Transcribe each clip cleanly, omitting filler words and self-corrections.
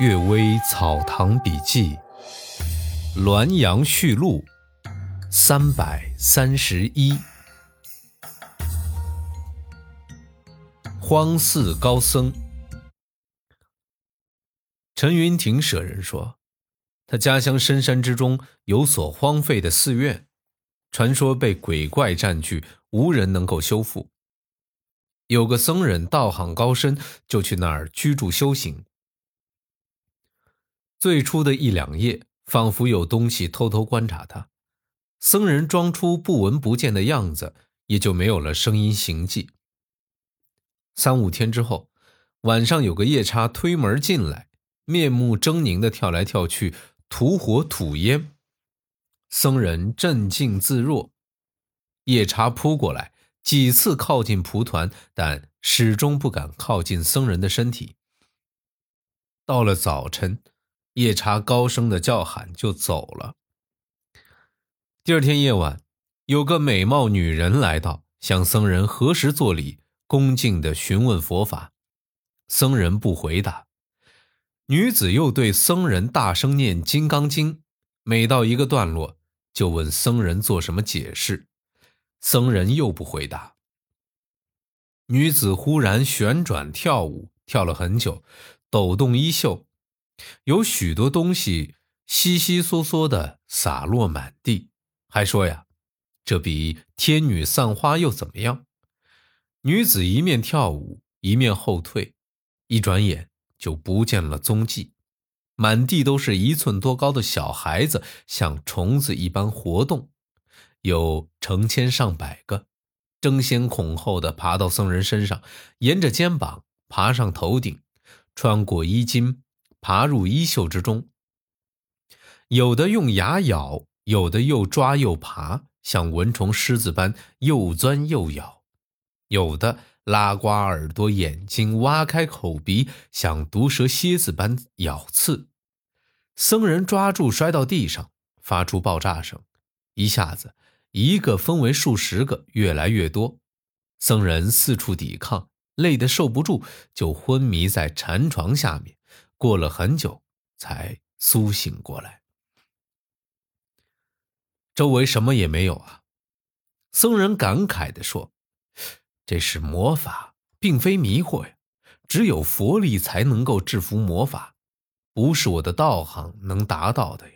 岳微草堂笔记滦阳序录331，荒寺高僧。陈云亭舍人说，他家乡深山之中有所荒废的寺院，传说被鬼怪占据，无人能够修复。有个僧人道行高深，就去那儿居住修行。最初的一两夜，仿佛有东西偷偷观察他，僧人装出不闻不见的样子，也就没有了声音行迹。3、5天之后，晚上有个夜叉推门进来，面目狰狞地跳来跳去，吐火吐烟。僧人镇静自若，夜叉扑过来，几次靠近蒲团，但始终不敢靠近僧人的身体。到了早晨，夜叉高声的叫喊就走了。第二天夜晚，有个美貌女人来到，向僧人合十作礼，恭敬的询问佛法。僧人不回答。女子又对僧人大声念金刚经，每到一个段落，就问僧人做什么解释。僧人又不回答。女子忽然旋转跳舞，跳了很久，抖动衣袖，有许多东西稀稀嗦嗦地洒落满地，还说呀，这比天女散花又怎么样？女子一面跳舞，一面后退，一转眼就不见了踪迹，满地都是1寸多高的小孩子，像虫子一般活动。有成千上百个，争先恐后地爬到僧人身上，沿着肩膀爬上头顶，穿过衣襟，爬入衣袖之中。有的用牙咬，有的又抓又爬，像蚊虫虱子般又钻又咬；有的拉刮耳朵眼睛，挖开口鼻，像毒蛇蝎子般咬刺。僧人抓住摔到地上，发出爆炸声，一下子一个分为数十个，越来越多。僧人四处抵抗，累得受不住，就昏迷在禅床下面，过了很久才苏醒过来。周围什么也没有啊。僧人感慨地说，这是魔法，并非迷惑呀，只有佛力才能够制服魔法，不是我的道行能达到的呀。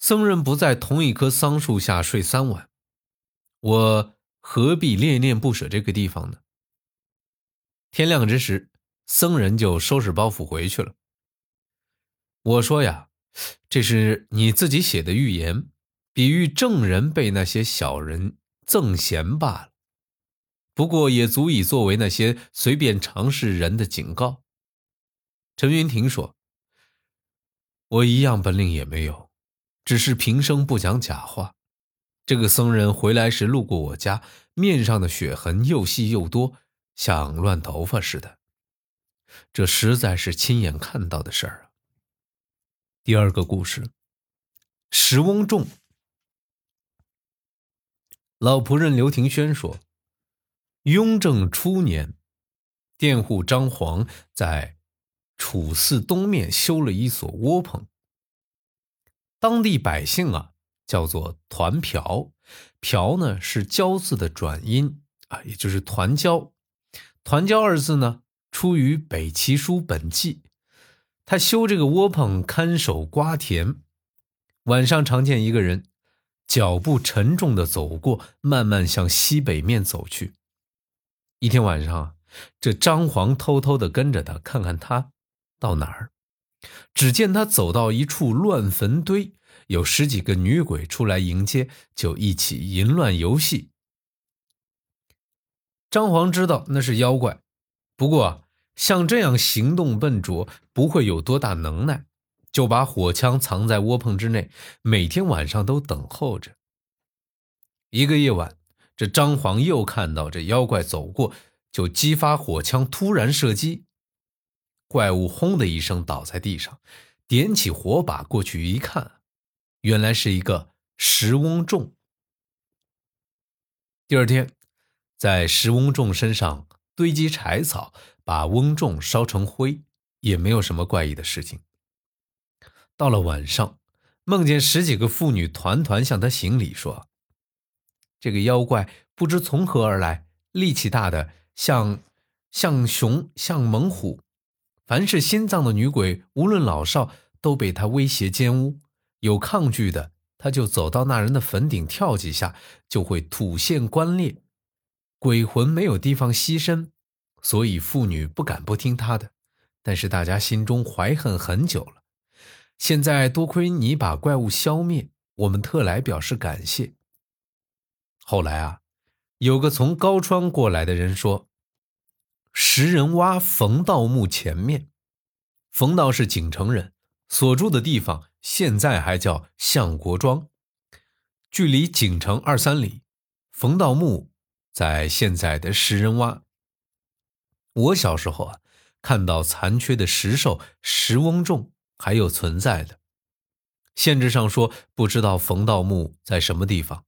僧人不在同一棵桑树下睡3晚，我何必恋恋不舍这个地方呢？天亮之时，僧人就收拾包袱回去了。我说呀，这是你自己写的寓言，比喻正人被那些小人赠贤罢了，不过也足以作为那些随便尝试人的警告。陈云亭说，我一样本领也没有，只是平生不讲假话。这个僧人回来时路过我家，面上的血痕又细又多，像乱头发似的。这实在是亲眼看到的事儿啊。第二个故事，石翁仲。老仆人刘廷轩说，雍正初年，佃户张璜在楚寺东面修了一所窝棚。当地百姓啊，叫做团瓢，瓢呢是交字的转音啊，也就是团交。团交二字呢，出于北齐书本纪。他修这个窝棚，看守瓜田，晚上常见一个人脚步沉重地走过，慢慢向西北面走去。一天晚上啊，这张璜偷偷地跟着他，看看他到哪儿。只见他走到一处乱坟堆，有10几个女鬼出来迎接，就一起淫乱游戏。张璜知道那是妖怪，不过像这样行动笨拙，不会有多大能耐，就把火枪藏在窝棚之内，每天晚上都等候着。一个夜晚，这张璜又看到这妖怪走过，就激发火枪突然射击。怪物轰的一声倒在地上，点起火把过去一看，原来是一个石翁仲。第二天，在石翁仲身上堆积柴草，把翁仲烧成灰，也没有什么怪异的事情。到了晚上，梦见十几个妇女团团向他行礼，说这个妖怪不知从何而来，力气大的像熊像猛虎，凡是心脏的女鬼无论老少都被他威胁奸污，有抗拒的他就走到那人的坟顶跳几下，就会吐现关裂，鬼魂没有地方栖身，所以妇女不敢不听他的。但是大家心中怀恨很久了，现在多亏你把怪物消灭，我们特来表示感谢。后来啊，有个从高川过来的人说，石人洼冯道墓前面，冯道是景城人，所住的地方现在还叫相国庄，距离景城2-3里。冯道墓在现在的石人洼。我小时候啊，看到残缺的石兽石翁仲还有存在的，县志上说不知道冯道墓在什么地方，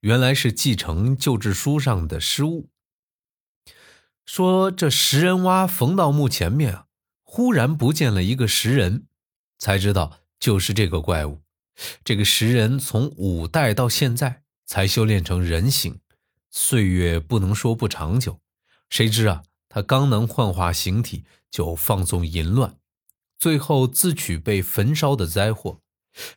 原来是继承旧制书上的失误。说这石人洼冯道墓前面啊，忽然不见了一个石人，才知道就是这个怪物。这个石人从5代到现在才修炼成人形，岁月不能说不长久，谁知啊，他刚能幻化形体就放纵淫乱，最后自取被焚烧的灾祸。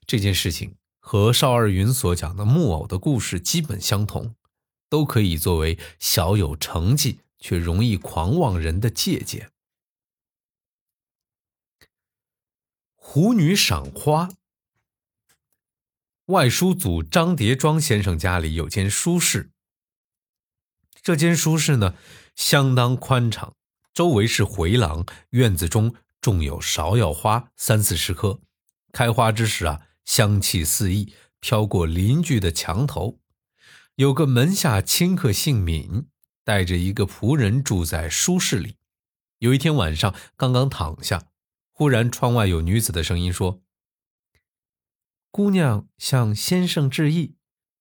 这件事情和邵二云所讲的木偶的故事基本相同，都可以作为小有成绩却容易狂妄人的借鉴。狐女赏花。外叔祖张蝶庄先生家里有间书室，这间书室呢相当宽敞，周围是回廊，院子中种有芍药花30-40棵，开花之时啊，香气四溢，飘过邻居的墙头。有个门下清客姓闵，带着一个仆人住在书室里。有一天晚上刚刚躺下，忽然窗外有女子的声音说，姑娘向先生致意，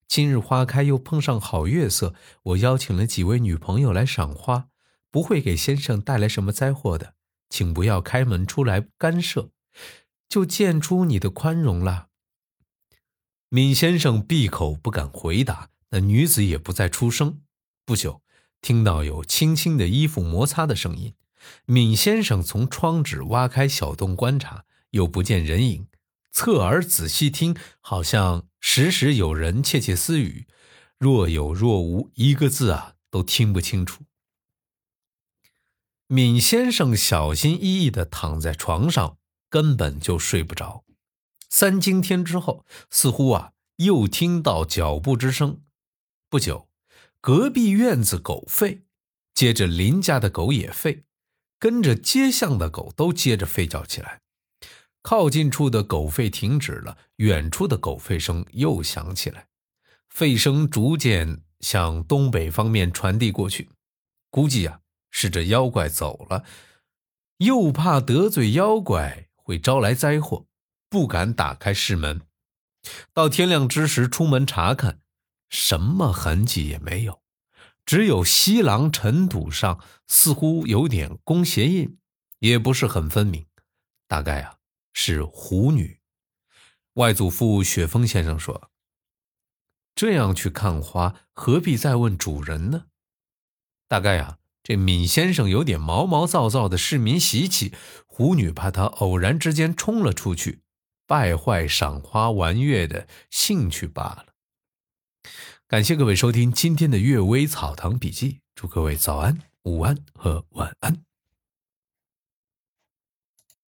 今日花开又碰上好月色，我邀请了几位女朋友来赏花，不会给先生带来什么灾祸的，请不要开门出来干涉，就见出你的宽容了。闵先生闭口不敢回答，那女子也不再出声。不久听到有轻轻的衣服摩擦的声音，闵先生从窗纸挖开小洞观察，又不见人影，侧耳仔细听，好像时时有人窃窃私语，若有若无，一个字啊都听不清楚。闵先生小心翼翼地躺在床上，根本就睡不着。3更天之后，似乎啊又听到脚步之声。不久，隔壁院子狗吠，接着邻家的狗也吠，跟着街巷的狗都接着吠叫起来。靠近处的狗吠停止了，远处的狗吠声又响起来，吠声逐渐向东北方面传递过去。估计啊，是这妖怪走了，又怕得罪妖怪会招来灾祸，不敢打开室门。到天亮之时出门查看，什么痕迹也没有，只有西廊尘土上似乎有点弓鞋印，也不是很分明，大概啊是狐女。外祖父雪峰先生说，这样去看花何必再问主人呢？大概啊，这闵先生有点毛毛躁躁的市民习气，狐女怕他偶然之间冲了出去，败坏赏花玩月的兴趣罢了。感谢各位收听今天的《阅微草堂笔记》，祝各位早安、午安和晚安。